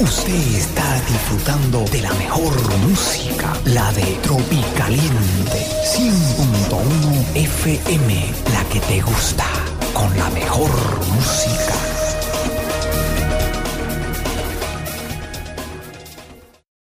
Usted está disfrutando de la mejor música, la de Tropicaliente 100.1 FM, la que te gusta, con la mejor música.